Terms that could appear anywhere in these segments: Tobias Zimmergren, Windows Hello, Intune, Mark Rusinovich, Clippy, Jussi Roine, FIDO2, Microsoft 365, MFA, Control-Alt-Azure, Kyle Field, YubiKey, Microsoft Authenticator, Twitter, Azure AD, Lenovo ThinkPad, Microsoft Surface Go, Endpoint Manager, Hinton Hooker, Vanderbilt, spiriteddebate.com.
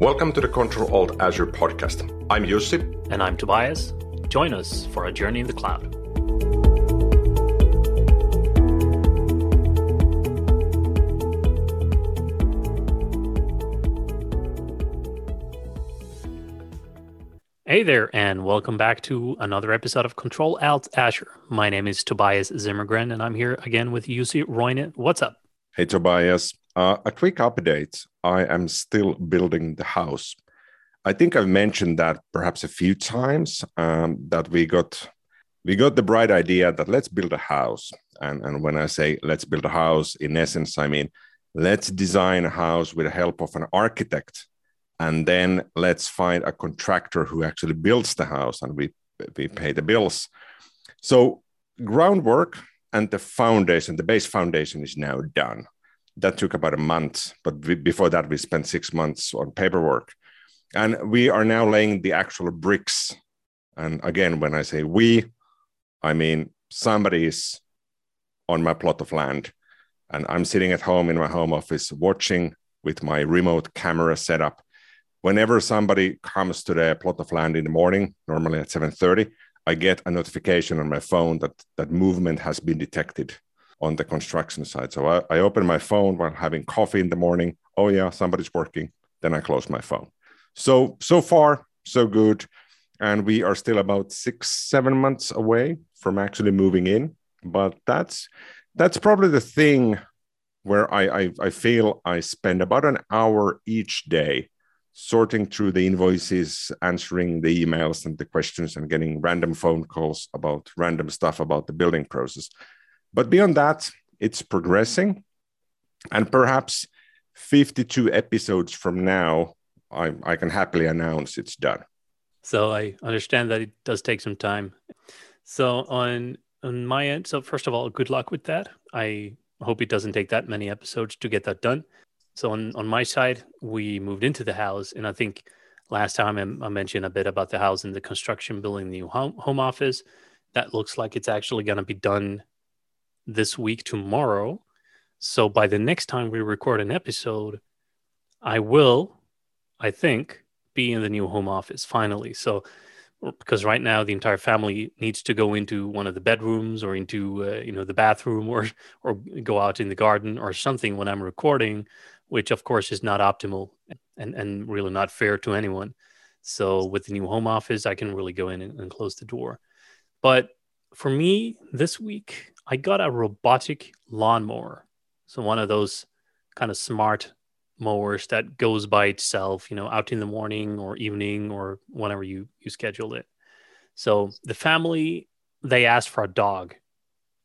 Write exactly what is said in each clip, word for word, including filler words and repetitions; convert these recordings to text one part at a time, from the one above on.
Welcome to the Control-Alt-Azure podcast. I'm Jussi. And I'm Tobias. Join us for a journey in the cloud. Hey there, and welcome back to another episode of Control-Alt-Azure. My name is Tobias Zimmergren, and I'm here again with Jussi Roine. What's up? Hey, Tobias. Uh, a quick update. I am still building the house. I think I've mentioned that perhaps a few times um, that we got we got the bright idea that let's build a house. And, and when I say let's build a house, in essence, I mean, let's design a house with the help of an architect. And then let's find a contractor who actually builds the house and we, we pay the bills. So groundwork and the foundation, the base foundation is now done. That took about a month, but we, before that, we spent six months on paperwork. And we are now laying the actual bricks. And again, when I say we, I mean somebody is on my plot of land. And I'm sitting at home in my home office watching with my remote camera set up. Whenever somebody comes to the plot of land in the morning, normally at seven thirty, I get a notification on my phone that that movement has been detected on the construction site. So I, I open my phone while having coffee in the morning. Oh yeah, somebody's working. Then I close my phone. So, so far, so good. And we are still about six, seven months away from actually moving in. But that's that's probably the thing where I I, I feel I spend about an hour each day sorting through the invoices, answering the emails and the questions and getting random phone calls about random stuff about the building process. But beyond that, it's progressing. And perhaps fifty-two episodes from now, I, I can happily announce it's done. So I understand that it does take some time. So on, on my end, so first of all, good luck with that. I hope it doesn't take that many episodes to get that done. So on, on my side, we moved into the house. And I think last time I, I mentioned a bit about the house and the construction, building the new home, home office. That looks like it's actually going to be done this week, tomorrow. So by the next time we record an episode, I will, I think, be in the new home office finally. So because right now the entire family needs to go into one of the bedrooms or into, uh, you know, the bathroom or or go out in the garden or something when I'm recording, which of course is not optimal and, and really not fair to anyone. So with the new home office, I can really go in and, and close the door. But for me, this week, I got a robotic lawnmower. So one of those kind of smart mowers that goes by itself, you know, out in the morning or evening or whenever you, you schedule it. So the family, they asked for a dog,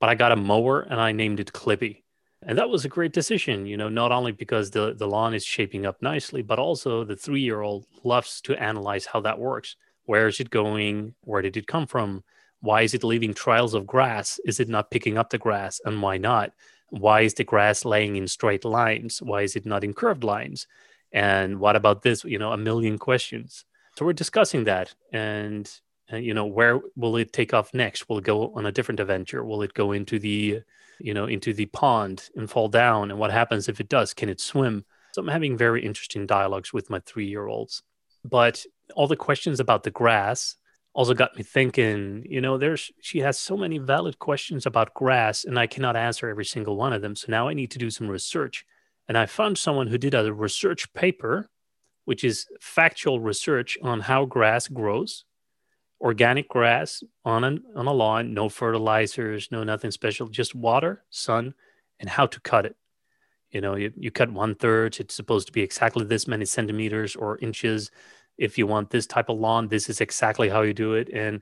but I got a mower and I named it Clippy. And that was a great decision, you know, not only because the, the lawn is shaping up nicely, but also the three-year-old loves to analyze how that works. Where is it going? Where did it come from? Why is it leaving trails of grass? Is it not picking up the grass? And why not? Why is the grass laying in straight lines? Why is it not in curved lines? And what about this? You know, a million questions. So we're discussing that. And, and you know, where will it take off next? Will it go on a different adventure? Will it go into the... you know, into the pond and fall down? And what happens if it does? Can it swim? So I'm having very interesting dialogues with my three-year-olds. But all the questions about the grass also got me thinking, you know, there's she has so many valid questions about grass and I cannot answer every single one of them. So now I need to do some research. And I found someone who did a research paper, which is factual research on how grass grows. Organic grass on an, on a lawn, no fertilizers, no nothing special, just water, sun, and how to cut it. You know, you, you cut one third, it's supposed to be exactly this many centimeters or inches. If you want this type of lawn, this is exactly how you do it. And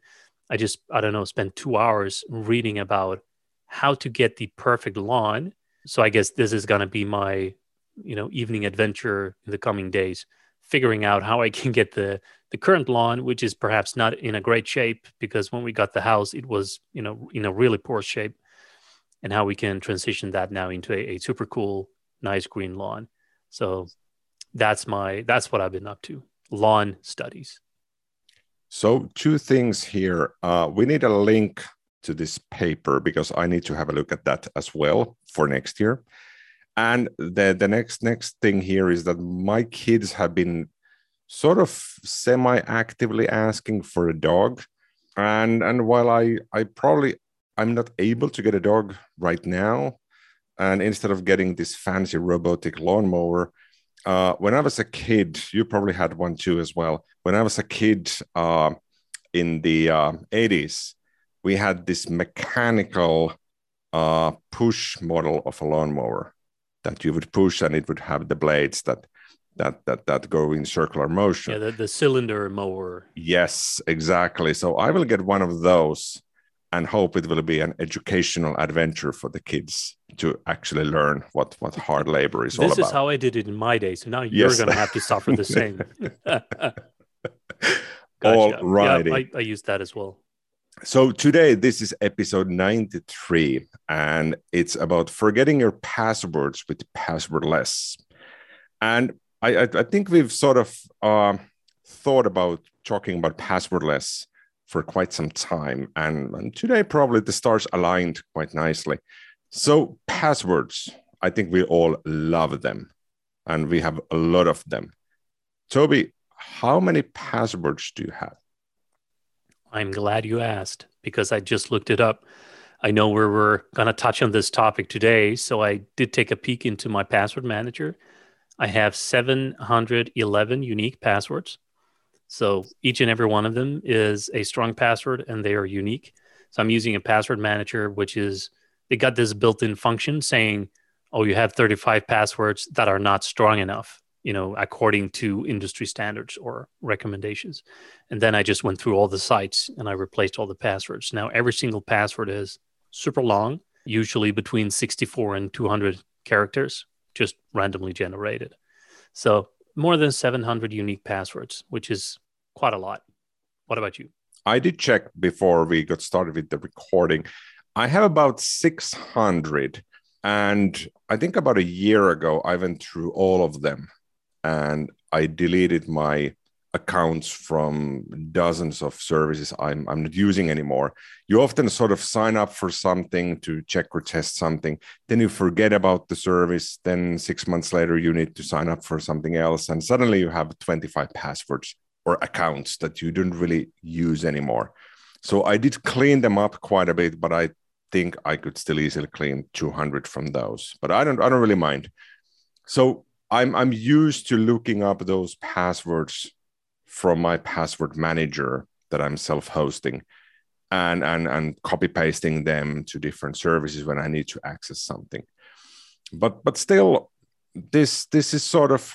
I just, I don't know, spent two hours reading about how to get the perfect lawn. So I guess this is going to be my, you know, evening adventure in the coming days, figuring out how I can get the, the current lawn, which is perhaps not in a great shape because when we got the house, it was, you know, in a really poor shape, and how we can transition that now into a, a super cool, nice green lawn. So that's my, that's what I've been up to. Lawn studies. So two things here. Uh, we need a link to this paper because I need to have a look at that as well for next year. And the, the next next thing here is that my kids have been sort of semi-actively asking for a dog. And and while I, I probably, I'm not able to get a dog right now, and instead of getting this fancy robotic lawnmower, uh, when I was a kid, you probably had one too as well. When I was a kid uh, in the uh, eighties, we had this mechanical uh, push model of a lawnmower that you would push and it would have the blades that that that that go in circular motion. Yeah, the, the cylinder mower. Yes, exactly. So I will get one of those and hope it will be an educational adventure for the kids to actually learn what, what hard labor is all about. This is how I did it in my day. So now you're yes. going to have to suffer the same. Gotcha. All right. Yeah, I, I used that as well. So today, this is episode ninety-three, and it's about forgetting your passwords with passwordless. And I, I, I think we've sort of uh, thought about talking about passwordless for quite some time. And, and today, probably the stars aligned quite nicely. So passwords, I think we all love them, and we have a lot of them. Toby, how many passwords do you have? I'm glad you asked, because I just looked it up. I know where we're going to touch on this topic today, so I did take a peek into my password manager. I have seven hundred eleven unique passwords. So each and every one of them is a strong password, and they are unique. So I'm using a password manager, which is, they got this built-in function saying, oh, you have thirty-five passwords that are not strong enough, you know, according to industry standards or recommendations. And then I just went through all the sites and I replaced all the passwords. Now, every single password is super long, usually between sixty-four and two hundred characters, just randomly generated. So more than seven hundred unique passwords, which is quite a lot. What about you? I did check before we got started with the recording. I have about six hundred. And I think about a year ago, I went through all of them. And I deleted my accounts from dozens of services I'm, I'm not using anymore. You often sort of sign up for something to check or test something. Then you forget about the service. Then six months later, you need to sign up for something else. And suddenly you have twenty-five passwords or accounts that you don't really use anymore. So I did clean them up quite a bit, but I think I could still easily clean two hundred from those. But I don't, I don't really mind. So I'm I'm used to looking up those passwords from my password manager that I'm self-hosting and, and, and copy-pasting them to different services when I need to access something. But but still, this this is sort of,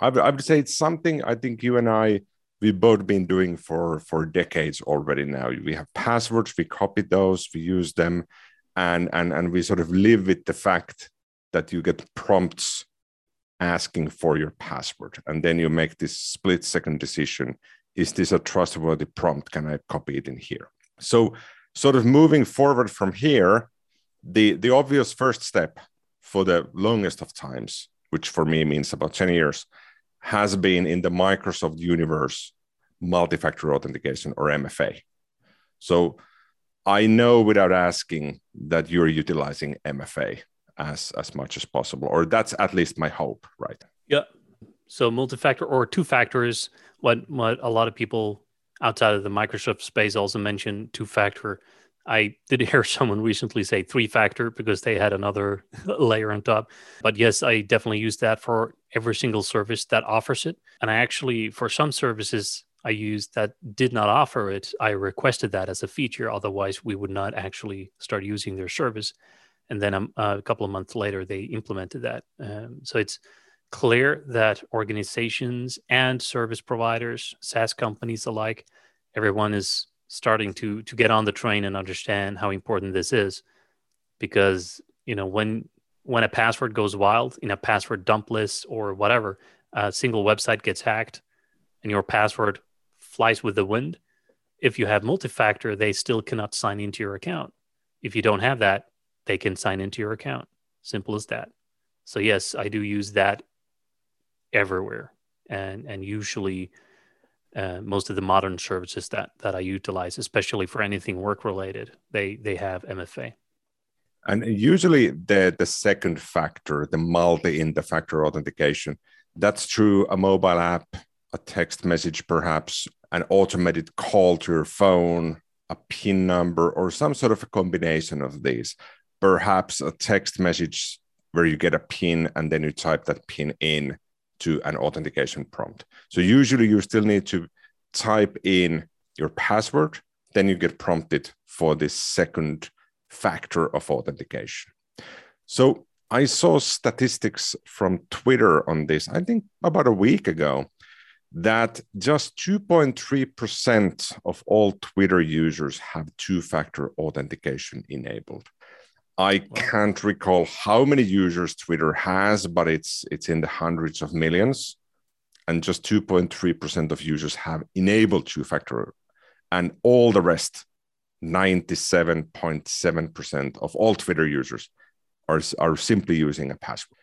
I would, I would say it's something I think you and I, we've both been doing for, for decades already now. We have passwords, we copy those, we use them, and and and we sort of live with the fact that you get prompts asking for your password, and then you make this split second decision: is this a trustworthy prompt? Can I copy it in here? So sort of moving forward from here, the the obvious first step for the longest of times, which for me means about ten years, has been in the Microsoft universe multi-factor authentication, or M F A. So I know without asking that you're utilizing M F A as as much as possible, or that's at least my hope, right? Yeah. So multi-factor or two factors, what, what a lot of people outside of the Microsoft space also mention two-factor. I did hear someone recently say three-factor because they had another layer on top. But yes, I definitely use that for every single service that offers it. And I actually, for some services I used that did not offer it, I requested that as a feature. Otherwise, we would not actually start using their service. And then um, uh, a couple of months later, they implemented that. Um, so it's clear that organizations and service providers, SaaS companies alike, everyone is starting to to get on the train and understand how important this is. Because, you know, when when a password goes wild in a password dump list or whatever, a single website gets hacked and your password flies with the wind. If you have multi-factor, they still cannot sign into your account. If you don't have that, they can sign into your account. Simple as that. So yes, I do use that everywhere. And and usually uh, most of the modern services that, that I utilize, especially for anything work-related, they they have M F A. And usually the, the second factor, the multi-factor authentication, that's through a mobile app a text message, perhaps an automated call to your phone, a PIN number, or some sort of a combination of these. Perhaps a text message where you get a PIN and then you type that PIN in to an authentication prompt. So usually you still need to type in your password, then you get prompted for this second factor of authentication. So I saw statistics from Twitter on this, I think about a week ago, that just two point three percent of all Twitter users have two-factor authentication enabled. I can't recall how many users Twitter has, but it's it's in the hundreds of millions, and just two point three percent of users have enabled two-factor, and all the rest, ninety-seven point seven percent of all Twitter users are are simply using a password.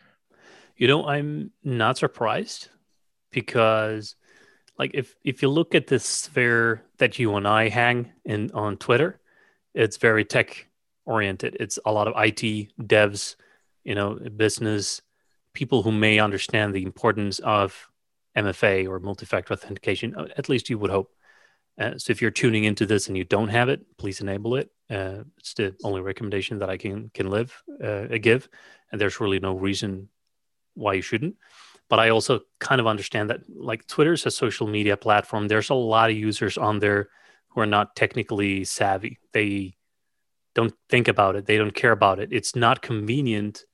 You know, I'm not surprised, because like if, if you look at this sphere that you and I hang in on Twitter, it's very tech oriented. It's a lot of I T devs, you know, business people who may understand the importance of M F A or multi-factor authentication, at least you would hope. Uh, so if you're tuning into this and you don't have it, please enable it. Uh, it's the only recommendation that I can can live uh, give, and there's really no reason why you shouldn't. But I also kind of understand that, like, Twitter's a social media platform. There's a lot of users on there who are not technically savvy. They don't think about it. They don't care about it. It's not convenient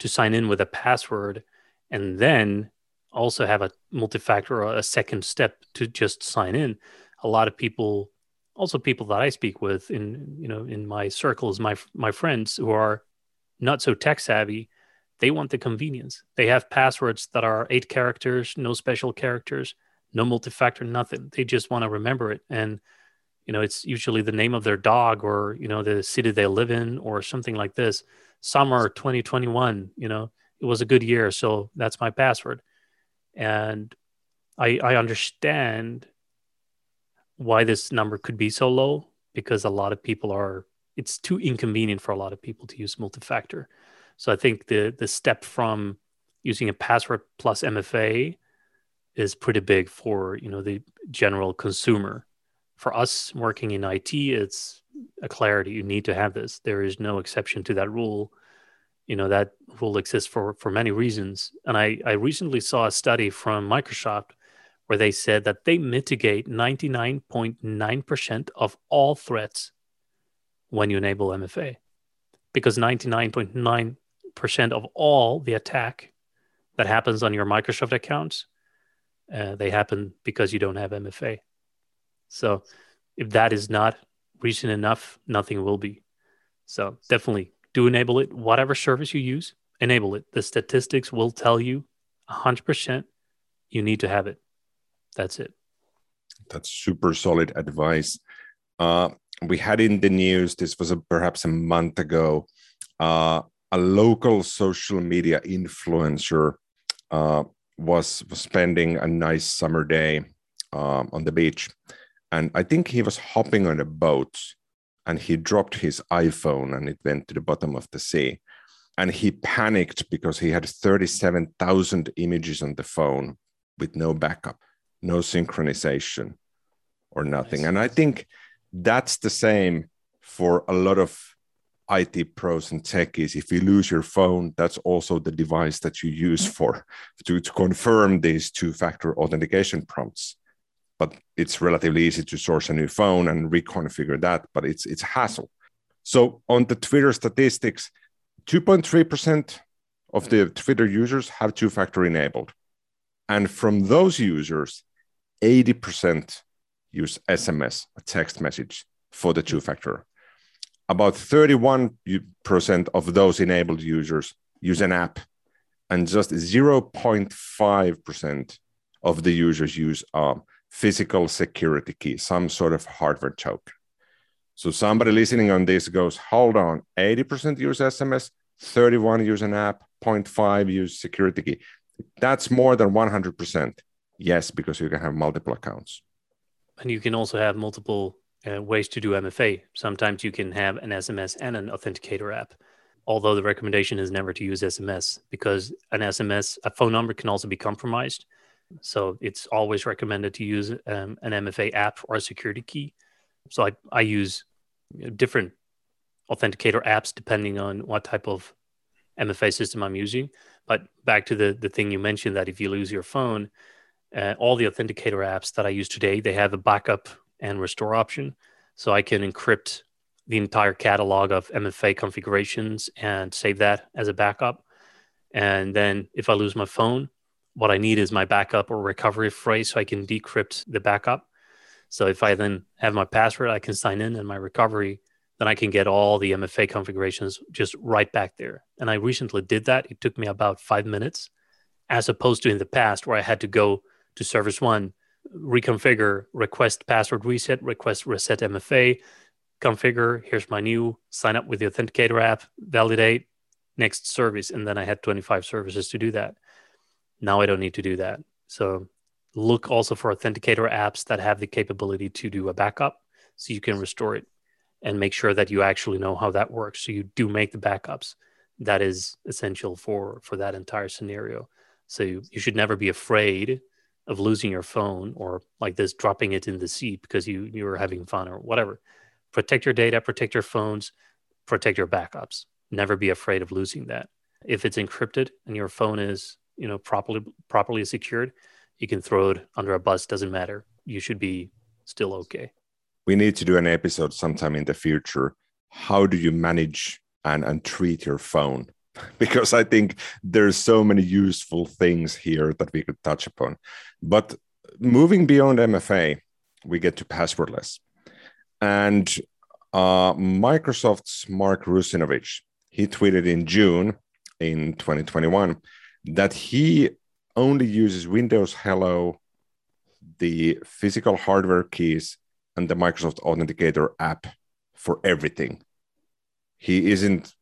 to sign in with a password and then also have a multi-factor or a second step to just sign in. A lot of people, also people that I speak with in, you know, in my circles, my my friends who are not so tech savvy, they want the convenience. They have passwords that are eight characters, no special characters, no multi-factor, nothing. They just want to remember it. And, you know, it's usually the name of their dog or, you know, the city they live in or something like this. Summer twenty twenty-one, you know, it was a good year, so that's my password. And I, I understand why this number could be so low, because a lot of people are, it's too inconvenient for a lot of people to use multi-factor. So I think the the step from using a password plus M F A is pretty big for, you know, the general consumer. For us working in I T, it's a clarity. You need to have this. There is no exception to that rule. You know, that rule exists for, for many reasons. And I, I recently saw a study from Microsoft where they said that they mitigate ninety-nine point nine percent of all threats when you enable M F A. Because ninety-nine point nine percent of all the attack that happens on your Microsoft accounts, uh, they happen because you don't have M F A. So if that is not reason enough, nothing will be. So definitely do enable it. Whatever service you use, enable it. The statistics will tell you one hundred percent you need to have it. That's it. That's super solid advice. Uh, We had in the news, this was a, perhaps a month ago, uh, a local social media influencer uh, was, was spending a nice summer day um, on the beach. And I think he was hopping on a boat and he dropped his iPhone and it went to the bottom of the sea. And he panicked because he had thirty-seven thousand images on the phone with no backup, no synchronization or nothing. Nice. And I think that's the same for a lot of I T pros and techies. If you lose your phone, that's also the device that you use for to, to confirm these two-factor authentication prompts. But it's relatively easy to source a new phone and reconfigure that, but it's it's hassle. So on the Twitter statistics, two point three percent of the Twitter users have two-factor enabled. And from those users, eighty percent use S M S, a text message, for the two-factor. About thirty-one percent of those enabled users use an app, and just zero point five percent of the users use a physical security key, some sort of hardware token. So somebody listening on this goes, hold on, eighty percent use S M S, thirty-one percent use an app, zero point five percent use security key. That's more than one hundred percent. Yes, because you can have multiple accounts. And you can also have multiple uh, ways to do M F A. Sometimes you can have an S M S and an authenticator app, although the recommendation is never to use S M S, because an S M S, a phone number, can also be compromised. So it's always recommended to use um, an M F A app or a security key. So I, I use different authenticator apps depending on what type of M F A system I'm using. But back to the, the thing you mentioned, that if you lose your phone, uh, all the authenticator apps that I use today, they have a backup and restore option. So I can encrypt the entire catalog of M F A configurations and save that as a backup. And then if I lose my phone, what I need is my backup or recovery phrase so I can decrypt the backup. So if I then have my password, I can sign in and my recovery, then I can get all the M F A configurations just right back there. And I recently did that. It took me about five minutes, as opposed to in the past where I had to go to Service One, reconfigure, request password reset, request reset M F A, configure, here's my new, sign up with the authenticator app, validate, next service. And then I had twenty-five services to do that. Now I don't need to do that. So look also for authenticator apps that have the capability to do a backup so you can restore it and make sure that you actually know how that works. So you do make the backups. That is essential for, for that entire scenario. So you, you should never be afraid of losing your phone or like this, dropping it in the sea because you, you were having fun or whatever. Protect your data, protect your phones, protect your backups. Never be afraid of losing that. If it's encrypted and your phone is, you know, properly properly secured, you can throw it under a bus, doesn't matter. You should be still okay. We need to do an episode sometime in the future. How do you manage and, and treat your phone? Because I think there's so many useful things here that we could touch upon. But moving beyond M F A, we get to passwordless. And uh, Microsoft's Mark Rusinovich, he tweeted in June in twenty twenty-one that he only uses Windows Hello, the physical hardware keys, and the Microsoft Authenticator app for everything. He isn't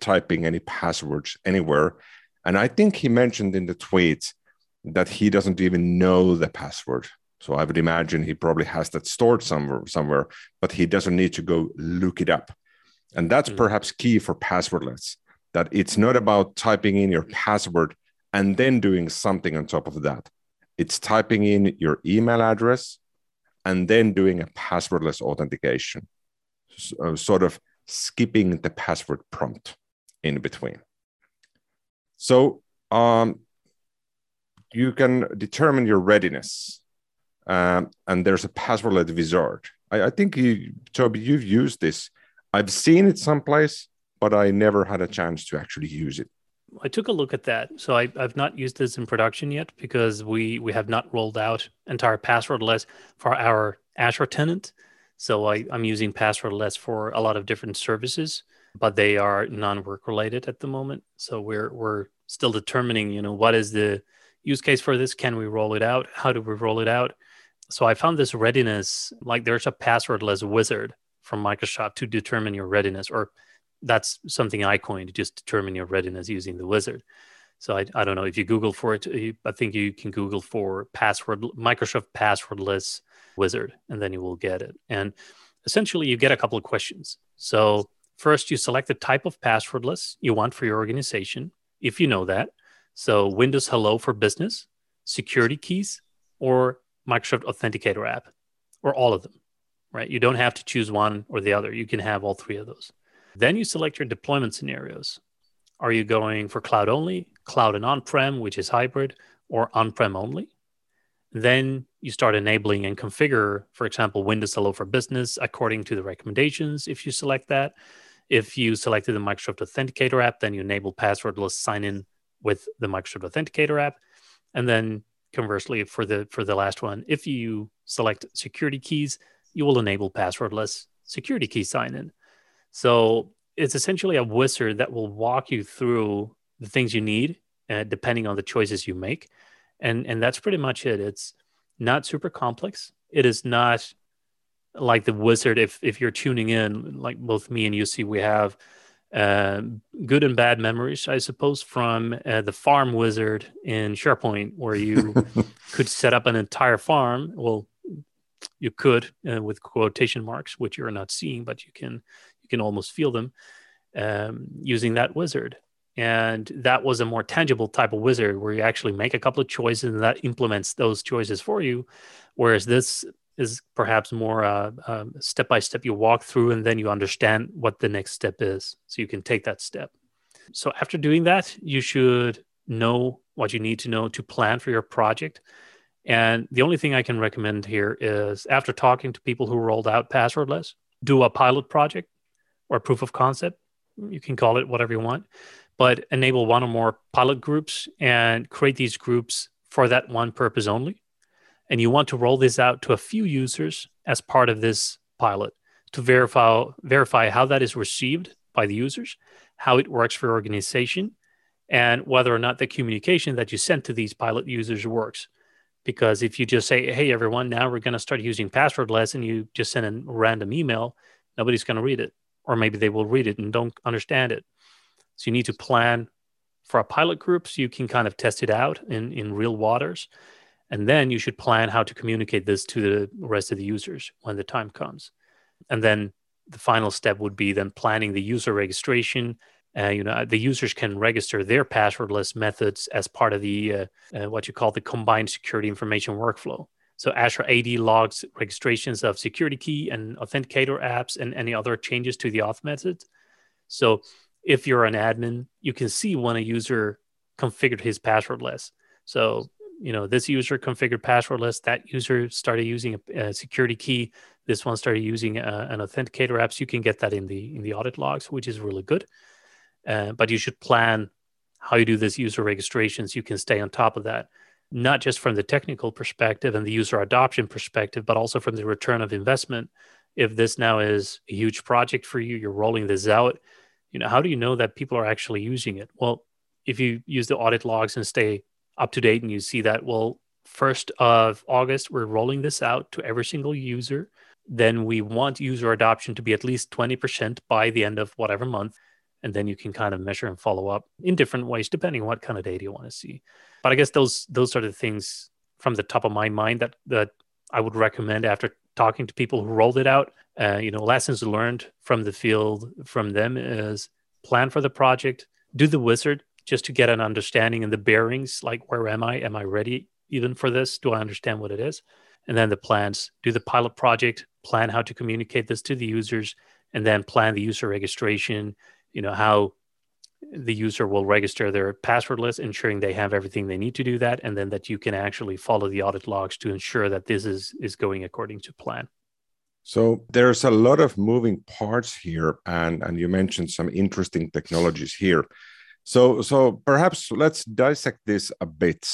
typing any passwords anywhere. And I think he mentioned in the tweet that he doesn't even know the password. So I would imagine he probably has that stored somewhere, somewhere, but he doesn't need to go look it up. And that's mm-hmm. perhaps key for passwordless, that it's not about typing in your password and then doing something on top of that. It's typing in your email address and then doing a passwordless authentication, so, sort of skipping the password prompt in between. So um, you can determine your readiness. Um, and there's a passwordless wizard. I, I think, you, Toby, you've used this. I've seen it someplace, but I never had a chance to actually use it. I took a look at that. So I, I've not used this in production yet because we, we have not rolled out entire passwordless for our Azure tenant. So I, I'm using passwordless for a lot of different services, but they are non-work related at the moment. So we're we're still determining, you know, what is the use case for this? Can we roll it out? How do we roll it out? So I found this readiness, like there's a passwordless wizard from Microsoft to determine your readiness, or that's something I coined, just determine your readiness using the wizard. So I, I don't know if you Google for it, I think you can Google for password, Microsoft passwordless wizard, and then you will get it. And essentially you get a couple of questions. So first you select the type of passwordless you want for your organization, if you know that. So Windows Hello for business, security keys, or Microsoft Authenticator app, or all of them, right? You don't have to choose one or the other. You can have all three of those. Then you select your deployment scenarios. Are you going for cloud only, cloud and on-prem, which is hybrid, or on-prem only? Then you start enabling and configure, for example, Windows Hello for Business according to the recommendations, if you select that. If you selected the Microsoft Authenticator app, then you enable passwordless sign-in with the Microsoft Authenticator app. And then conversely, for the for the last one, if you select security keys, you will enable passwordless security key sign-in. So it's essentially a wizard that will walk you through the things you need, uh, depending on the choices you make. And, and that's pretty much it. It's not super complex. It is not like the wizard, if if you're tuning in, like both me and Jussi, we have uh, good and bad memories, I suppose, from uh, the farm wizard in SharePoint, where you could set up an entire farm. Well, you could uh, with quotation marks, which you're not seeing, but you can... can almost feel them um, using that wizard. And that was a more tangible type of wizard where you actually make a couple of choices and that implements those choices for you. Whereas this is perhaps more uh, um, step-by-step, you walk through and then you understand what the next step is. So you can take that step. So after doing that, you should know what you need to know to plan for your project. And the only thing I can recommend here is after talking to people who rolled out passwordless, do a pilot project or proof of concept. You can call it whatever you want, but enable one or more pilot groups and create these groups for that one purpose only. And you want to roll this out to a few users as part of this pilot to verify, verify how that is received by the users, how it works for your organization, and whether or not the communication that you sent to these pilot users works. Because if you just say, hey, everyone, now we're going to start using passwordless, and you just send a random email, nobody's going to read it. Or maybe they will read it and don't understand it. So you need to plan for a pilot group so you can kind of test it out in, in real waters. And then you should plan how to communicate this to the rest of the users when the time comes. And then the final step would be then planning the user registration. Uh, you know, the users can register their passwordless methods as part of the uh, uh, what you call the combined security information workflow. So Azure A D logs registrations of security key and authenticator apps and any other changes to the auth method. So if you're an admin, you can see when a user configured his passwordless. So, you know, this user configured passwordless, that user started using a, a security key, this one started using a, an authenticator app. So you can get that in the in the audit logs, which is really good. Uh, but you should plan how you do this user registration so you can stay on top of that. Not just from the technical perspective and the user adoption perspective, but also from the return of investment. If this now is a huge project for you, you're rolling this out, you know, how do you know that people are actually using it? Well, if you use the audit logs and stay up to date and you see that, well, first of August, we're rolling this out to every single user, then we want user adoption to be at least twenty percent by the end of whatever month. And then you can kind of measure and follow up in different ways, depending on what kind of data you want to see. But I guess those those are the things from the top of my mind that, that I would recommend after talking to people who rolled it out. Uh, you know, lessons learned from the field from them is plan for the project, do the wizard just to get an understanding and the bearings, like where am I? Am I ready even for this? Do I understand what it is? And then the plans, do the pilot project, plan how to communicate this to the users, and then plan the user registration. You know, how the user will register their passwordless, ensuring they have everything they need to do that, and then that you can actually follow the audit logs to ensure that this is, is going according to plan. So there's a lot of moving parts here, and, and you mentioned some interesting technologies here. So, so perhaps let's dissect this a bit.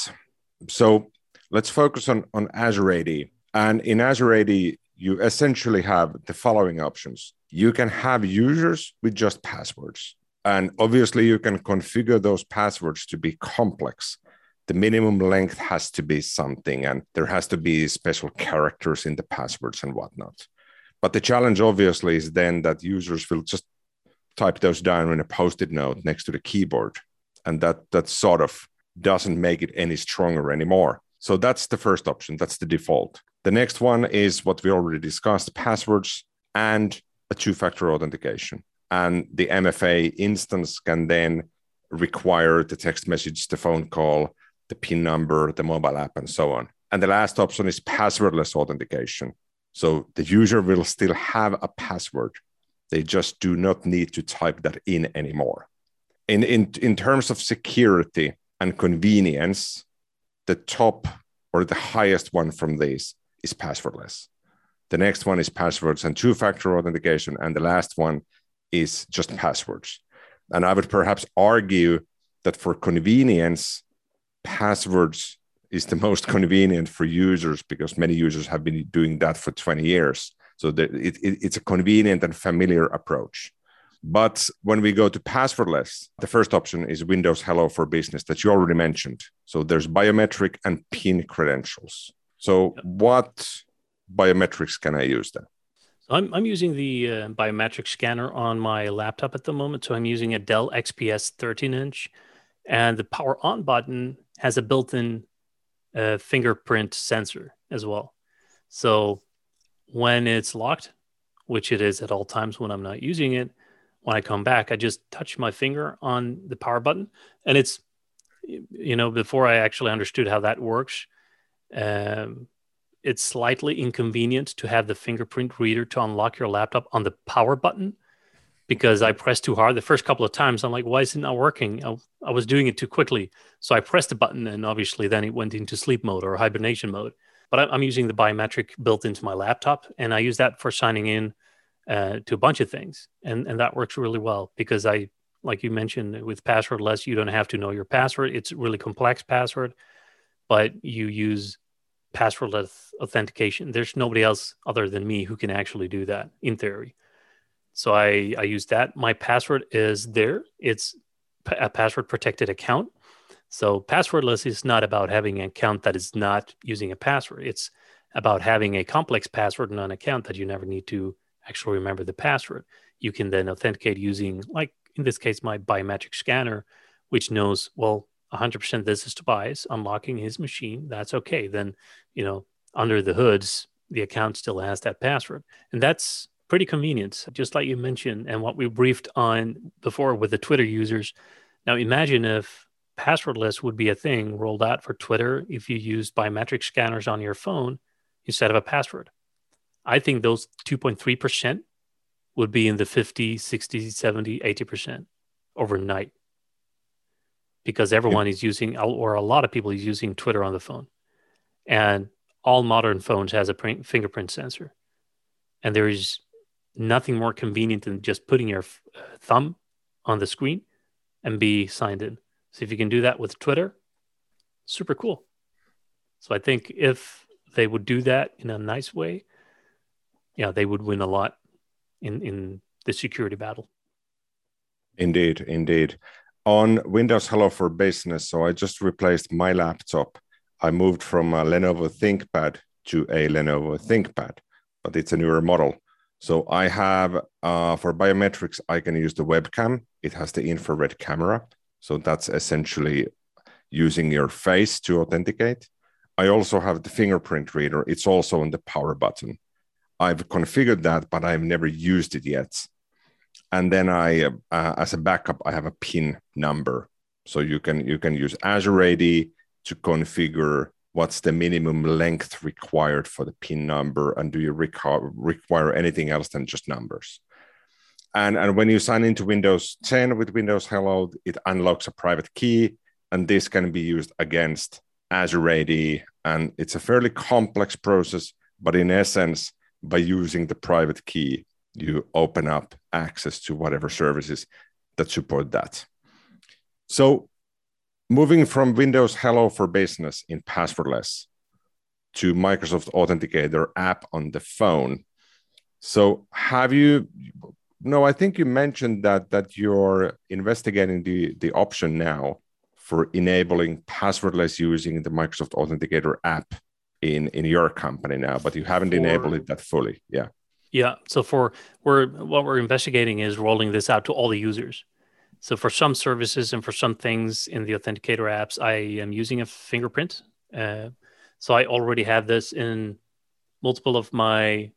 So let's focus on, on Azure A D. And in Azure A D, you essentially have the following options. You can have users with just passwords. And obviously, you can configure those passwords to be complex. The minimum length has to be something, and there has to be special characters in the passwords and whatnot. But the challenge, obviously, is then that users will just type those down in a post-it note next to the keyboard. And that, that sort of doesn't make it any stronger anymore. So that's the first option. That's the default. The next one is what we already discussed, passwords and a two-factor authentication. And the M F A instance can then require the text message, the phone call, the PIN number, the mobile app, and so on. And the last option is passwordless authentication. So the user will still have a password. They just do not need to type that in anymore. In, in, in terms of security and convenience, the top or the highest one from these is passwordless. The next one is passwords and two-factor authentication. And the last one is just passwords. And I would perhaps argue that for convenience, passwords is the most convenient for users because many users have been doing that for twenty years. So the, it, it, it's a convenient and familiar approach. But when we go to passwordless, the first option is Windows Hello for Business that you already mentioned. So there's biometric and PIN credentials. So what biometrics can I use then? So I'm, I'm using the uh, biometric scanner on my laptop at the moment. So I'm using a Dell X P S thirteen inch. And the power on button has a built-in uh, fingerprint sensor as well. So when it's locked, which it is at all times when I'm not using it, when I come back, I just touch my finger on the power button. And it's, you know, before I actually understood how that works, um, it's slightly inconvenient to have the fingerprint reader to unlock your laptop on the power button, because I pressed too hard the first couple of times. I'm like, why is it not working? I, I was doing it too quickly. So I pressed the button, and obviously then it went into sleep mode or hibernation mode. But I'm using the biometric built into my laptop, and I use that for signing in uh, to a bunch of things. And, and that works really well, because I, like you mentioned, with passwordless, you don't have to know your password. It's a really complex password, but you use passwordless authentication. There's nobody else other than me who can actually do that in theory. So I, I use that. My password is there. It's a password protected account. So passwordless is not about having an account that is not using a password. It's about having a complex password in an account that you never need to actually remember the password. You can then authenticate using, like in this case, my biometric scanner, which knows, well, one hundred percent this is Tobias unlocking his machine. That's okay. Then, you know, under the hoods, the account still has that password. And that's pretty convenient, just like you mentioned, and what we briefed on before with the Twitter users. Now, imagine if passwordless would be a thing rolled out for Twitter if you use biometric scanners on your phone instead of a password. I think those two point three percent would be in the fifty, sixty, seventy, eighty percent overnight, because everyone is using, or a lot of people is using Twitter on the phone. And all modern phones has a print, fingerprint sensor. And there is nothing more convenient than just putting your f- thumb on the screen and be signed in. So if you can do that with Twitter, super cool. So I think if they would do that in a nice way, yeah, they would win a lot in, in the security battle. Indeed, indeed. On Windows Hello for Business, so I just replaced my laptop. I moved from a Lenovo ThinkPad to a Lenovo ThinkPad, but it's a newer model. So I have, uh, for biometrics, I can use the webcam. It has the infrared camera. So that's essentially using your face to authenticate. I also have the fingerprint reader. It's also on the power button. I've configured that, but I've never used it yet. And then I, uh, as a backup, I have a PIN number. So you can, you can use Azure A D to configure what's the minimum length required for the PIN number, and do you reco- require anything else than just numbers? And, and when you sign into Windows ten with Windows Hello, it unlocks a private key, and this can be used against Azure A D. And it's a fairly complex process, but in essence, by using the private key, you open up access to whatever services that support that. So moving from Windows Hello for Business in passwordless to Microsoft Authenticator app on the phone. So have you, no, I think you mentioned that that you're investigating the, the option now for enabling passwordless using the Microsoft Authenticator app in, in your company now, but you haven't for, enabled it that fully. Yeah. Yeah. So for we're what we're investigating is rolling this out to all the users. So for some services and for some things in the Authenticator apps, I am using a fingerprint. Uh, so I already have this in multiple of my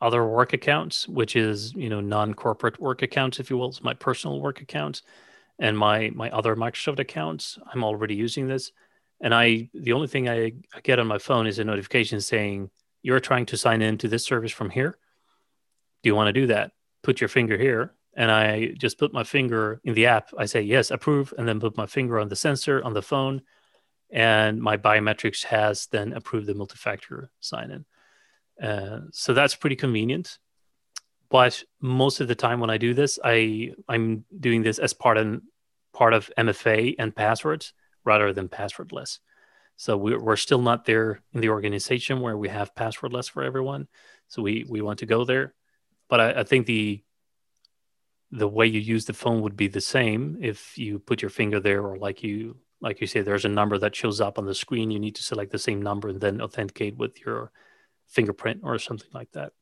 other work accounts, which is, you know, non-corporate work accounts, if you will. It's my personal work accounts and my my other Microsoft accounts. I'm already using this. And I the only thing I, I get on my phone is a notification saying, you're trying to sign in to this service from here. Do you want to do that? Put your finger here. And I just put my finger in the app. I say, yes, approve, and then put my finger on the sensor on the phone. And my biometrics has then approved the multi-factor sign-in. Uh, so that's pretty convenient. But most of the time when I do this, I, I'm doing this as part of, part of M F A and passwords rather than passwordless. So we're, we're still not there in the organization where we have passwordless for everyone. So we, we want to go there. But I, I think the... the way you use the phone would be the same if you put your finger there, or like you like you say, there's a number that shows up on the screen. You need to select the same number and then authenticate with your fingerprint or something like that.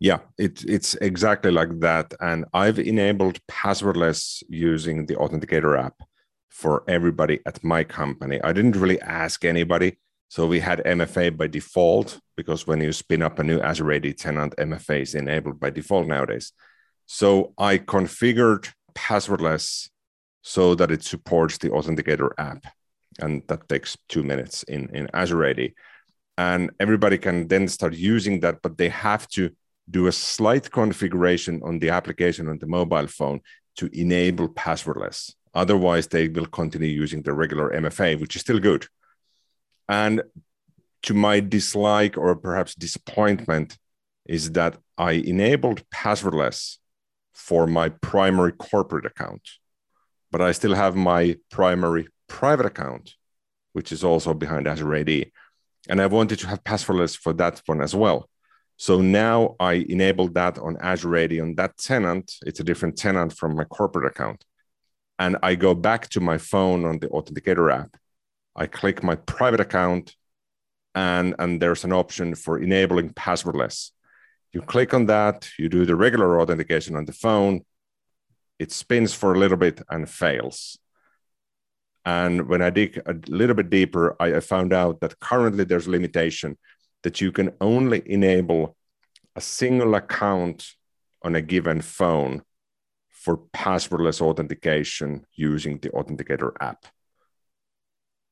Yeah, it, it's exactly like that. And I've enabled passwordless using the Authenticator app for everybody at my company. I didn't really ask anybody. So we had M F A by default, because when you spin up a new Azure A D tenant, M F A is enabled by default nowadays. So I configured passwordless so that it supports the Authenticator app. And that takes two minutes in, in Azure A D. And everybody can then start using that, but they have to do a slight configuration on the application on the mobile phone to enable passwordless. Otherwise, they will continue using the regular M F A, which is still good. And to my dislike or perhaps disappointment is that I enabled passwordless for my primary corporate account, but I still have my primary private account, which is also behind Azure A D. And I wanted to have passwordless for that one as well. So now I enabled that on Azure A D on that tenant. It's a different tenant from my corporate account. And I go back to my phone on the Authenticator app. I click my private account, and, and there's an option for enabling passwordless. You click on that, you do the regular authentication on the phone, it spins for a little bit and fails. And when I dig a little bit deeper, I, I found out that currently there's a limitation that you can only enable a single account on a given phone for passwordless authentication using the Authenticator app.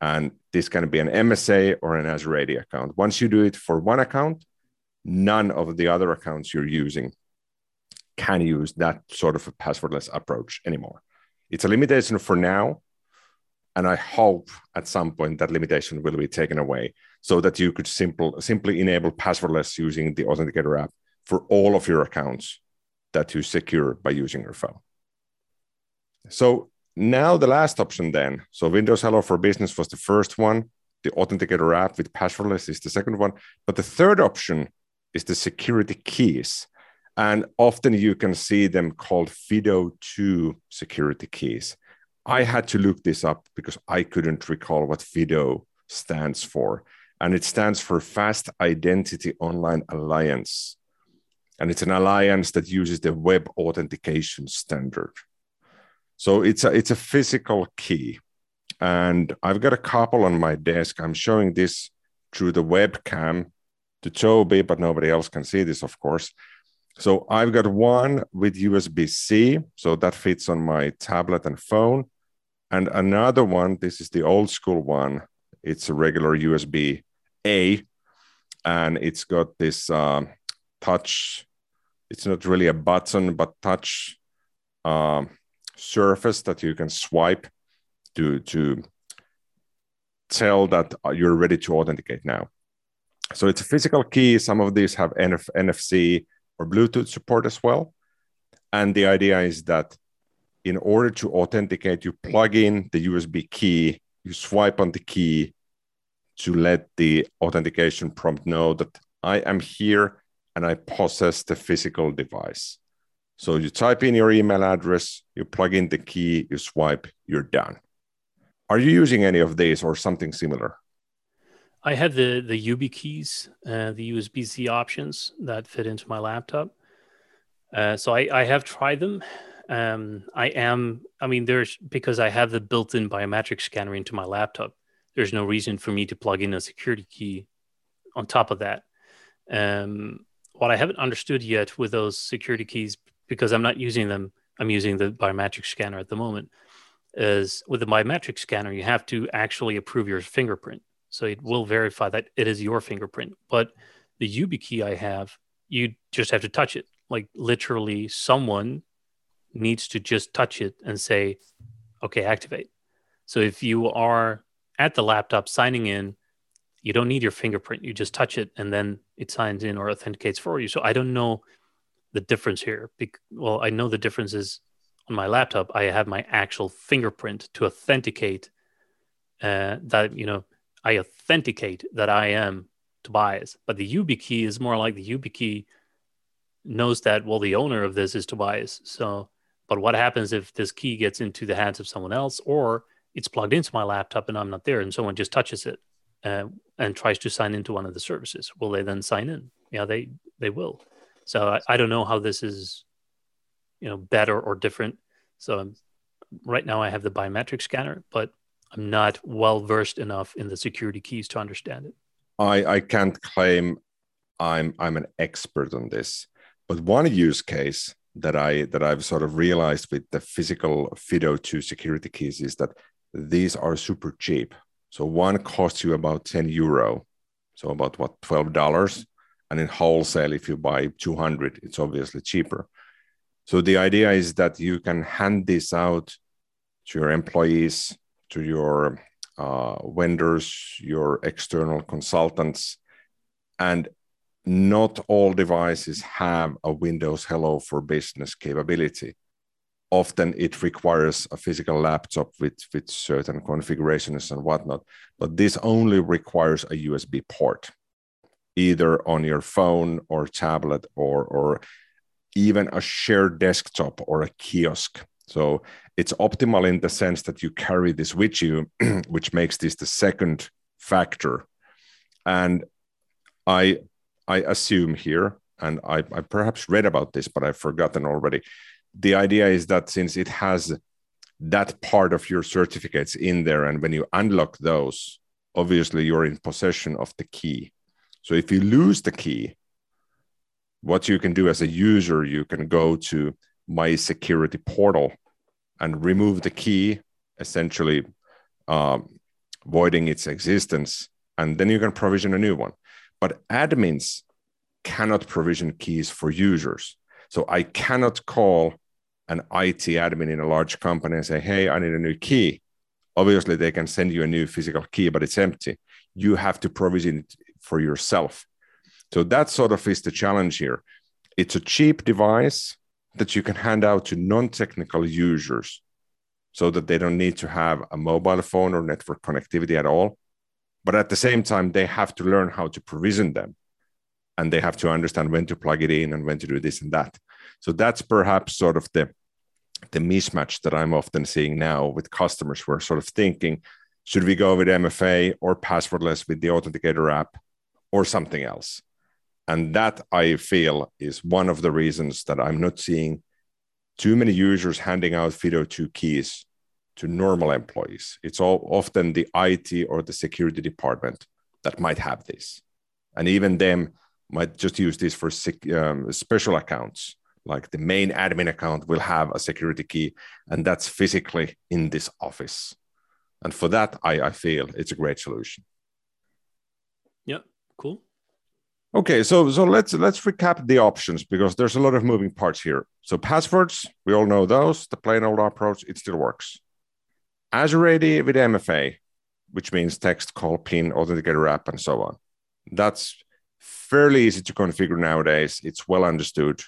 And this can be an M S A or an Azure A D account. Once you do it for one account, none of the other accounts you're using can use that sort of a passwordless approach anymore. It's a limitation for now. And I hope at some point that limitation will be taken away so that you could simple, simply enable passwordless using the Authenticator app for all of your accounts that you secure by using your phone. So now the last option then. So Windows Hello for Business was the first one. The Authenticator app with passwordless is the second one. But the third option is the security keys. And often you can see them called FIDO two security keys. I had to look this up because I couldn't recall what FIDO stands for. And it stands for Fast Identity Online Alliance. And it's an alliance that uses the web authentication standard. So it's a, it's a physical key. And I've got a couple on my desk. I'm showing this through the webcam to Toby, but nobody else can see this, of course. So I've got one with U S B C. So that fits on my tablet and phone. And another one, this is the old school one. It's a regular U S B A, and it's got this uh, touch. It's not really a button, but touch uh, surface that you can swipe to, to tell that you're ready to authenticate now. So it's a physical key. Some of these have N F C or Bluetooth support as well. And the idea is that in order to authenticate, you plug in the U S B key, you swipe on the key to let the authentication prompt know that I am here and I possess the physical device. So you type in your email address, you plug in the key, you swipe, you're done. Are you using any of these or something similar? I have the the YubiKeys, uh, the U S B C options that fit into my laptop. Uh, so I, I have tried them. Um, I am, I mean, there's, because I have the built-in biometric scanner into my laptop, there's no reason for me to plug in a security key on top of that. Um, what I haven't understood yet with those security keys, because I'm not using them, I'm using the biometric scanner at the moment, is with the biometric scanner, you have to actually approve your fingerprint. So it will verify that it is your fingerprint. But the YubiKey I have, you just have to touch it. Like literally someone needs to just touch it and say, okay, activate. So if you are at the laptop signing in, you don't need your fingerprint. You just touch it and then it signs in or authenticates for you. So I don't know the difference here. Well, I know the difference is on my laptop, I have my actual fingerprint to authenticate uh, that, you know, I authenticate that I am Tobias, but the YubiKey is more like the YubiKey knows that, well, the owner of this is Tobias. So, but what happens if this key gets into the hands of someone else, or it's plugged into my laptop and I'm not there and someone just touches it uh, and tries to sign into one of the services? Will they then sign in? Yeah, they, they will. So I, I don't know how this is, you know, better or different. So I'm, right now I have the biometric scanner, but I'm not well-versed enough in the security keys to understand it. I, I can't claim I'm, I'm an expert on this, but one use case that I that I've sort of realized with the physical FIDO two security keys is that these are super cheap. So one costs you about ten euro, so about what twelve dollars, and in wholesale if you buy two hundred, it's obviously cheaper. So the idea is that you can hand this out to your employees, to your uh, vendors, your external consultants, and not all devices have a Windows Hello for Business capability. Often it requires a physical laptop with, with certain configurations and whatnot, but this only requires a U S B port, either on your phone or tablet or, or even a shared desktop or a kiosk. So it's optimal in the sense that you carry this with you, which makes this the second factor. And I... I assume here, and I, I perhaps read about this, but I've forgotten already. The idea is that since it has that part of your certificates in there, and when you unlock those, obviously you're in possession of the key. So if you lose the key, what you can do as a user, you can go to My Security Portal and remove the key, essentially um, voiding its existence, and then you can provision a new one. But admins cannot provision keys for users. So I cannot call an I T admin in a large company and say, hey, I need a new key. Obviously, they can send you a new physical key, but it's empty. You have to provision it for yourself. So that sort of is the challenge here. It's a cheap device that you can hand out to non-technical users so that they don't need to have a mobile phone or network connectivity at all. But at the same time, they have to learn how to provision them, and they have to understand when to plug it in and when to do this and that. So that's perhaps sort of the, the mismatch that I'm often seeing now with customers who are sort of thinking, should we go with M F A or passwordless with the Authenticator app or something else? And that, I feel, is one of the reasons that I'm not seeing too many users handing out FIDO two keys to normal employees. It's all often the I T or the security department that might have this. And even them might just use this for um, special accounts, like the main admin account will have a security key, and that's physically in this office. And for that, I, I feel it's a great solution. Yeah, cool. Okay, so so let's let's recap the options, because there's a lot of moving parts here. So passwords, we all know those, the plain old approach, it still works. Azure A D with M F A, which means text, call, pin, Authenticator app, and so on. That's fairly easy to configure nowadays. It's well understood,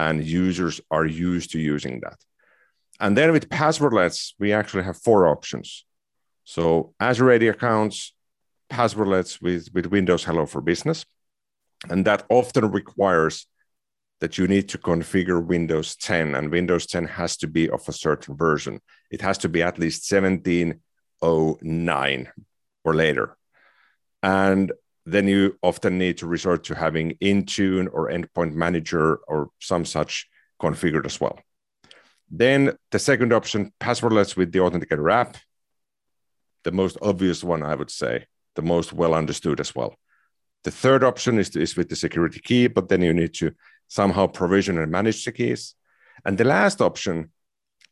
and users are used to using that. And then with passwordless, we actually have four options. So Azure A D accounts, passwordless with, with Windows Hello for Business. And that often requires that you need to configure Windows ten, and Windows ten has to be of a certain version. It has to be at least seventeen oh nine or later. And then you often need to resort to having Intune or Endpoint Manager or some such configured as well. Then the second option, passwordless with the Authenticator app, the most obvious one, I would say, the most well understood as well. The third option is, to, is with the security key, but then you need to somehow provision and manage the keys. And the last option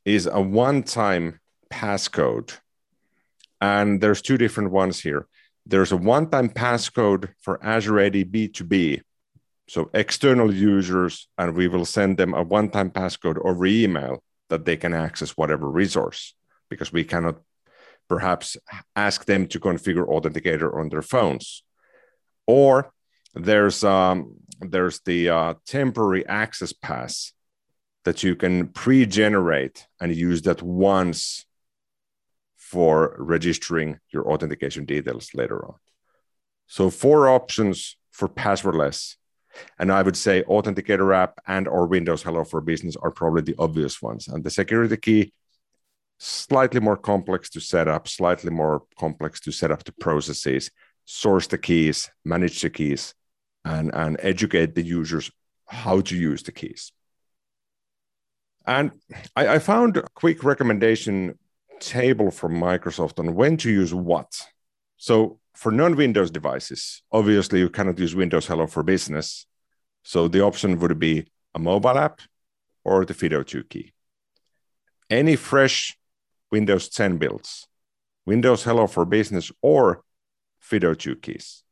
is a one-time passcode. And there's two different ones here. There's a one-time passcode for Azure A D B two B, so external users, and we will send them a one-time passcode over email that they can access whatever resource, because we cannot perhaps ask them to configure Authenticator on their phones. Or there's um, there's the uh, temporary access pass that you can pre-generate and use that once for registering your authentication details later on. So four options for passwordless. And I would say Authenticator app and or Windows Hello for Business are probably the obvious ones. And the security key, slightly more complex to set up, slightly more complex to set up the processes, source the keys, manage the keys, and, and educate the users how to use the keys. And I, I found a quick recommendation table from Microsoft on when to use what. So for non-Windows devices, obviously you cannot use Windows Hello for Business. So the option would be a mobile app or the FIDO two key. Any fresh Windows ten builds, Windows Hello for Business or FIDO two keys.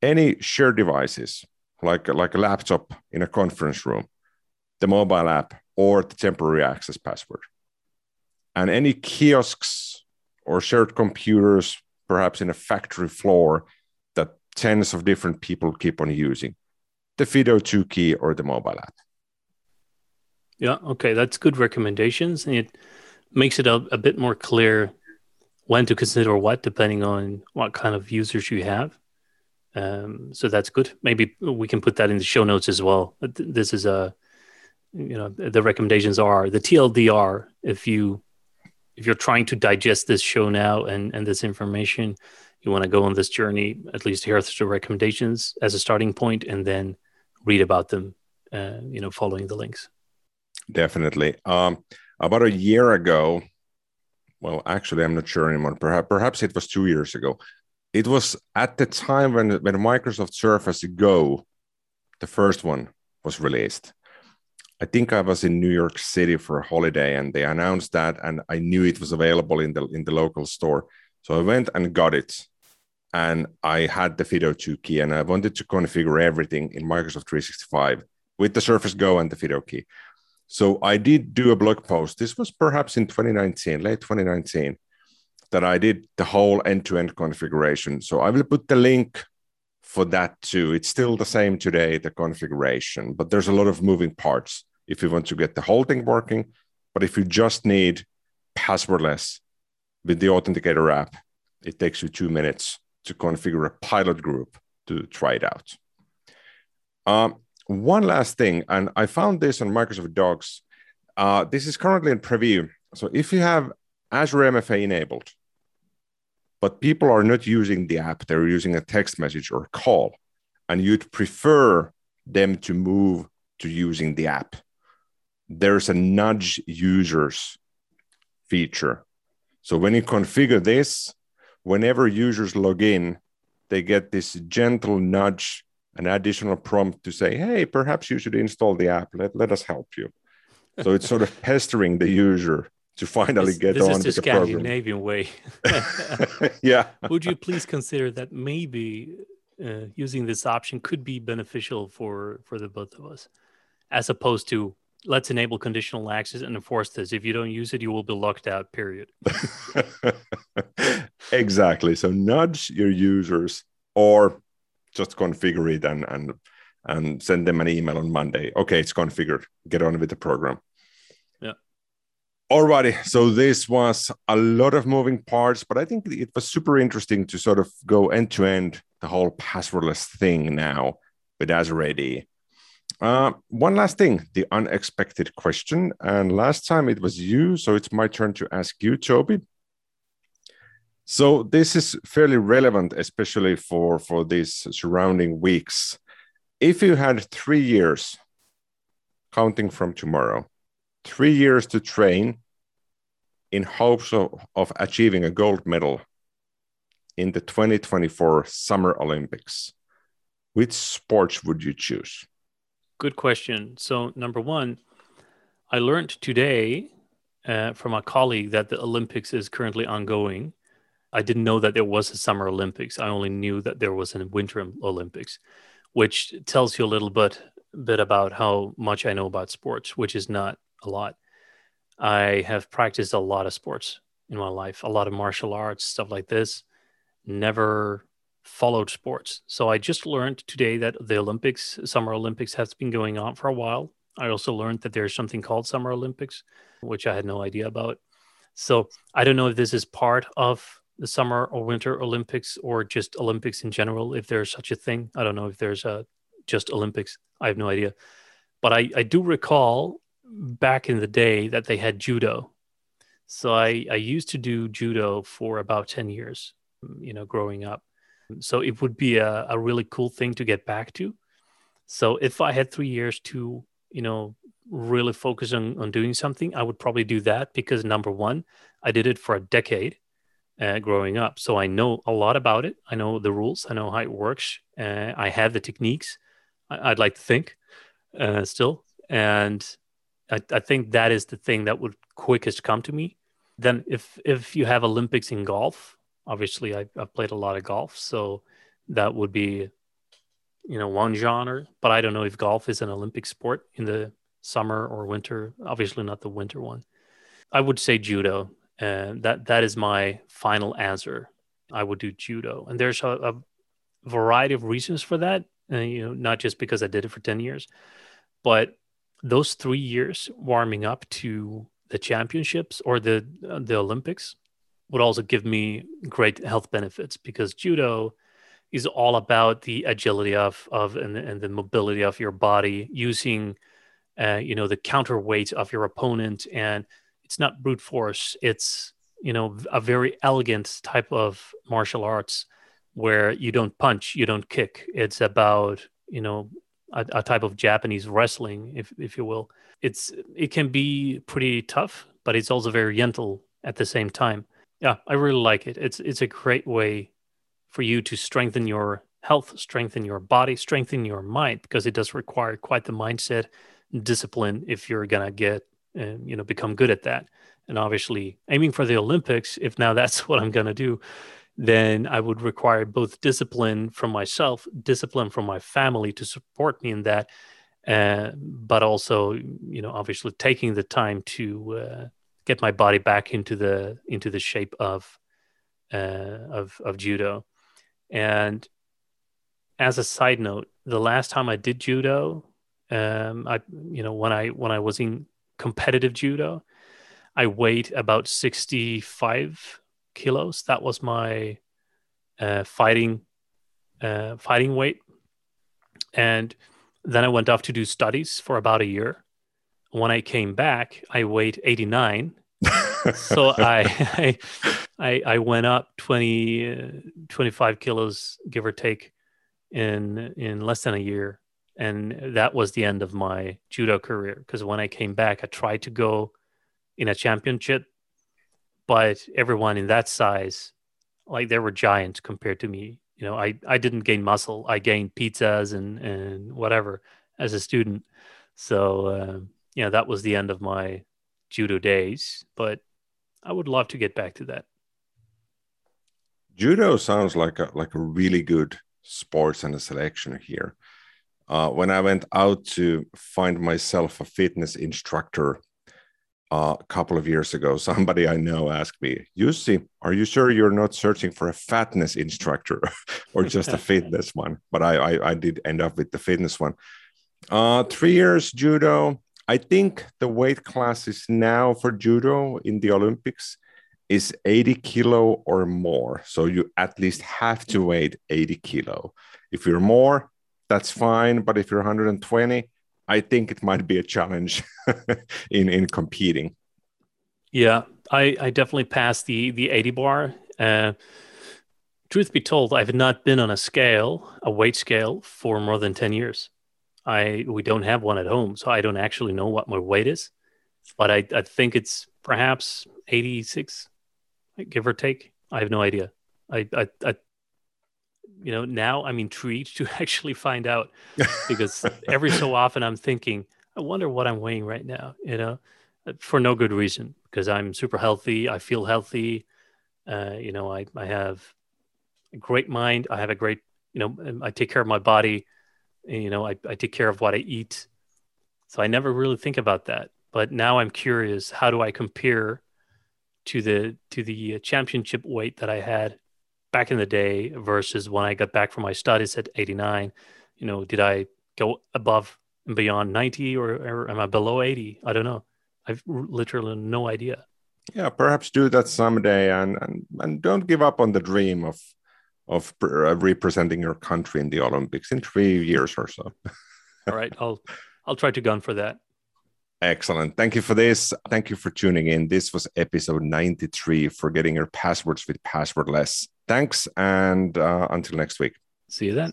Any shared devices, like, like a laptop in a conference room, the mobile app or the temporary access password. And any kiosks or shared computers, perhaps in a factory floor that tens of different people keep on using, the FIDO two key or the mobile app. Yeah, okay, that's good recommendations. And it makes it a, a bit more clear when to consider what, depending on what kind of users you have. Um, so that's good. Maybe we can put that in the show notes as well. This is a, you know, the recommendations are the T L D R. If you, if you're trying to digest this show now and, and this information, you want to go on this journey, at least here are the recommendations as a starting point, and then read about them, uh, you know, following the links. Definitely. Um, about a year ago, well, actually, I'm not sure anymore. Perhaps, perhaps it was two years ago. It was at the time when, when Microsoft Surface Go, the first one, was released. I think I was in New York City for a holiday, and they announced that, and I knew it was available in the in the local store. So I went and got it, and I had the FIDO two key, and I wanted to configure everything in Microsoft three sixty-five with the Surface Go and the FIDO key. So I did do a blog post. This was perhaps in twenty nineteen, late twenty nineteen, that I did the whole end-to-end configuration. So I will put the link for that too. It's still the same today, the configuration, but there's a lot of moving parts if you want to get the whole thing working. But if you just need passwordless with the Authenticator app, it takes you two minutes to configure a pilot group to try it out. Um, One last thing, and I found this on Microsoft Docs. Uh, this is currently in preview. So if you have Azure M F A enabled, but people are not using the app, they're using a text message or a call, and you'd prefer them to move to using the app, there's a nudge users feature. So when you configure this, whenever users log in, they get this gentle nudge, an additional prompt to say, hey, perhaps you should install the app. Let, let us help you. So it's sort of pestering the user to finally this, get this on with the, the program. This is the Scandinavian way. Yeah. Would you please consider that maybe uh, using this option could be beneficial for, for the both of us, as opposed to let's enable conditional access and enforce this. If you don't use it, you will be locked out, period. Exactly. So nudge your users or just configure it and, and and send them an email on Monday. Okay, it's configured. Get on with the program. Yeah. Alrighty. So this was a lot of moving parts, but I think it was super interesting to sort of go end-to-end the whole passwordless thing now with Azure A D. Uh, one last thing, the unexpected question. And last time it was you, so it's my turn to ask you, Toby. So this is fairly relevant, especially for, for these surrounding weeks. If you had three years, counting from tomorrow, three years to train in hopes of, of achieving a gold medal in the twenty twenty-four Summer Olympics, which sports would you choose? Good question. So number one, I learned today uh, from a colleague that the Olympics is currently ongoing. I didn't know that there was a Summer Olympics. I only knew that there was a Winter Olympics, which tells you a little bit, bit about how much I know about sports, which is not a lot. I have practiced a lot of sports in my life, a lot of martial arts, stuff like this, never followed sports. So I just learned today that the Olympics, Summer Olympics has been going on for a while. I also learned that there's something called Summer Olympics, which I had no idea about. So I don't know if this is part of the Summer or Winter Olympics or just Olympics in general, if there's such a thing. I don't know if there's a, just Olympics. I have no idea. But I, I do recall back in the day that they had judo. So I, I used to do judo for about ten years, you know, growing up. So it would be a, a really cool thing to get back to. So if I had three years to, you know, really focus on, on doing something, I would probably do that because number one, I did it for a decade. Uh, growing up. So I know a lot about it. I know the rules. I know how it works. Uh, I have the techniques. I- I'd like to think uh, still. And I, I think that is the thing that would quickest come to me. Then if if you have Olympics in golf, obviously I, I've played a lot of golf, so that would be, you know, one genre. But I don't know if golf is an Olympic sport in the summer or winter. Obviously not the winter one. I would say judo, and that that is my final answer. I would do judo, and there's a, a variety of reasons for that. And, you know, not just because I did it for ten years, but those three years warming up to the championships or the the Olympics would also give me great health benefits, because judo is all about the agility of of and, and the mobility of your body, using uh, you know the counterweight of your opponent, and it's not brute force. It's, you know, a very elegant type of martial arts where you don't punch, you don't kick. It's about, you know, a, a type of Japanese wrestling, if if you will. It's it can be pretty tough, but it's also very gentle at the same time. Yeah, I really like it. It's it's a great way for you to strengthen your health, strengthen your body, strengthen your mind, because it does require quite the mindset discipline if you're gonna get and uh, you know become good at that. And obviously, aiming for the Olympics, if now that's what I'm gonna do, then I would require both discipline from myself, discipline from my family to support me in that, uh, but also, you know, obviously taking the time to uh, get my body back into the into the shape of uh, of of judo. And as a side note, the last time I did judo, um, I you know when I when I was in competitive judo, I weighed about sixty-five kilos. That was my uh, fighting uh, fighting weight. And then I went off to do studies for about a year. When I came back, I weighed eighty-nine. So I, I I went up twenty, twenty-five kilos, give or take, in in less than a year. And that was the end of my judo career, because when I came back, I tried to go in a championship, but everyone in that size, like, they were giants compared to me. You know, I, I didn't gain muscle. I gained pizzas and, and whatever as a student. So, uh, you know, that was the end of my judo days. But I would love to get back to that. Judo sounds like a, like a really good sports and a selection here. Uh, when I went out to find myself a fitness instructor, Uh, a couple of years ago, somebody I know asked me, Jussi, are you sure you're not searching for a fatness instructor or just a fitness one? But I, I I did end up with the fitness one. Uh, three years judo. I think the weight classes now for judo in the Olympics is eighty kilo or more. So you at least have to weigh eighty kilo. If you're more, that's fine. But if you're one hundred twenty, I think it might be a challenge in, in competing. Yeah, I, I definitely passed the, the eighty bar. Uh, truth be told, I've not been on a scale, a weight scale, for more than ten years. I We don't have one at home, so I don't actually know what my weight is. But I, I think it's perhaps eighty-six, give or take. I have no idea. I, I, I you know, now I'm intrigued to actually find out, because every so often I'm thinking, I wonder what I'm weighing right now, you know, for no good reason, because I'm super healthy. I feel healthy. Uh, you know, I, I have a great mind. I have a great, you know, I take care of my body. And, you know, I, I take care of what I eat. So I never really think about that. But now I'm curious, how do I compare to the to the championship weight that I had back in the day versus when I got back from my studies at eighty-nine? You know, did I go above and beyond ninety, or, or am I below eighty? I don't know. I've literally no idea. Yeah, perhaps do that someday, and and, and don't give up on the dream of of uh, representing your country in the Olympics in three years or so. All right, I'll I'll try to gun for that. Excellent. Thank you for this. Thank you for tuning in. This was episode ninety-three, Forgetting Your Passwords with Passwordless. Thanks, and uh, until next week. See you then.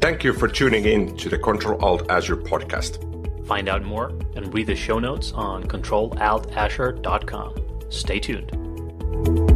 Thank you for tuning in to the Control-Alt-Azure podcast. Find out more and read the show notes on Control Alt Azure dot com. Stay tuned.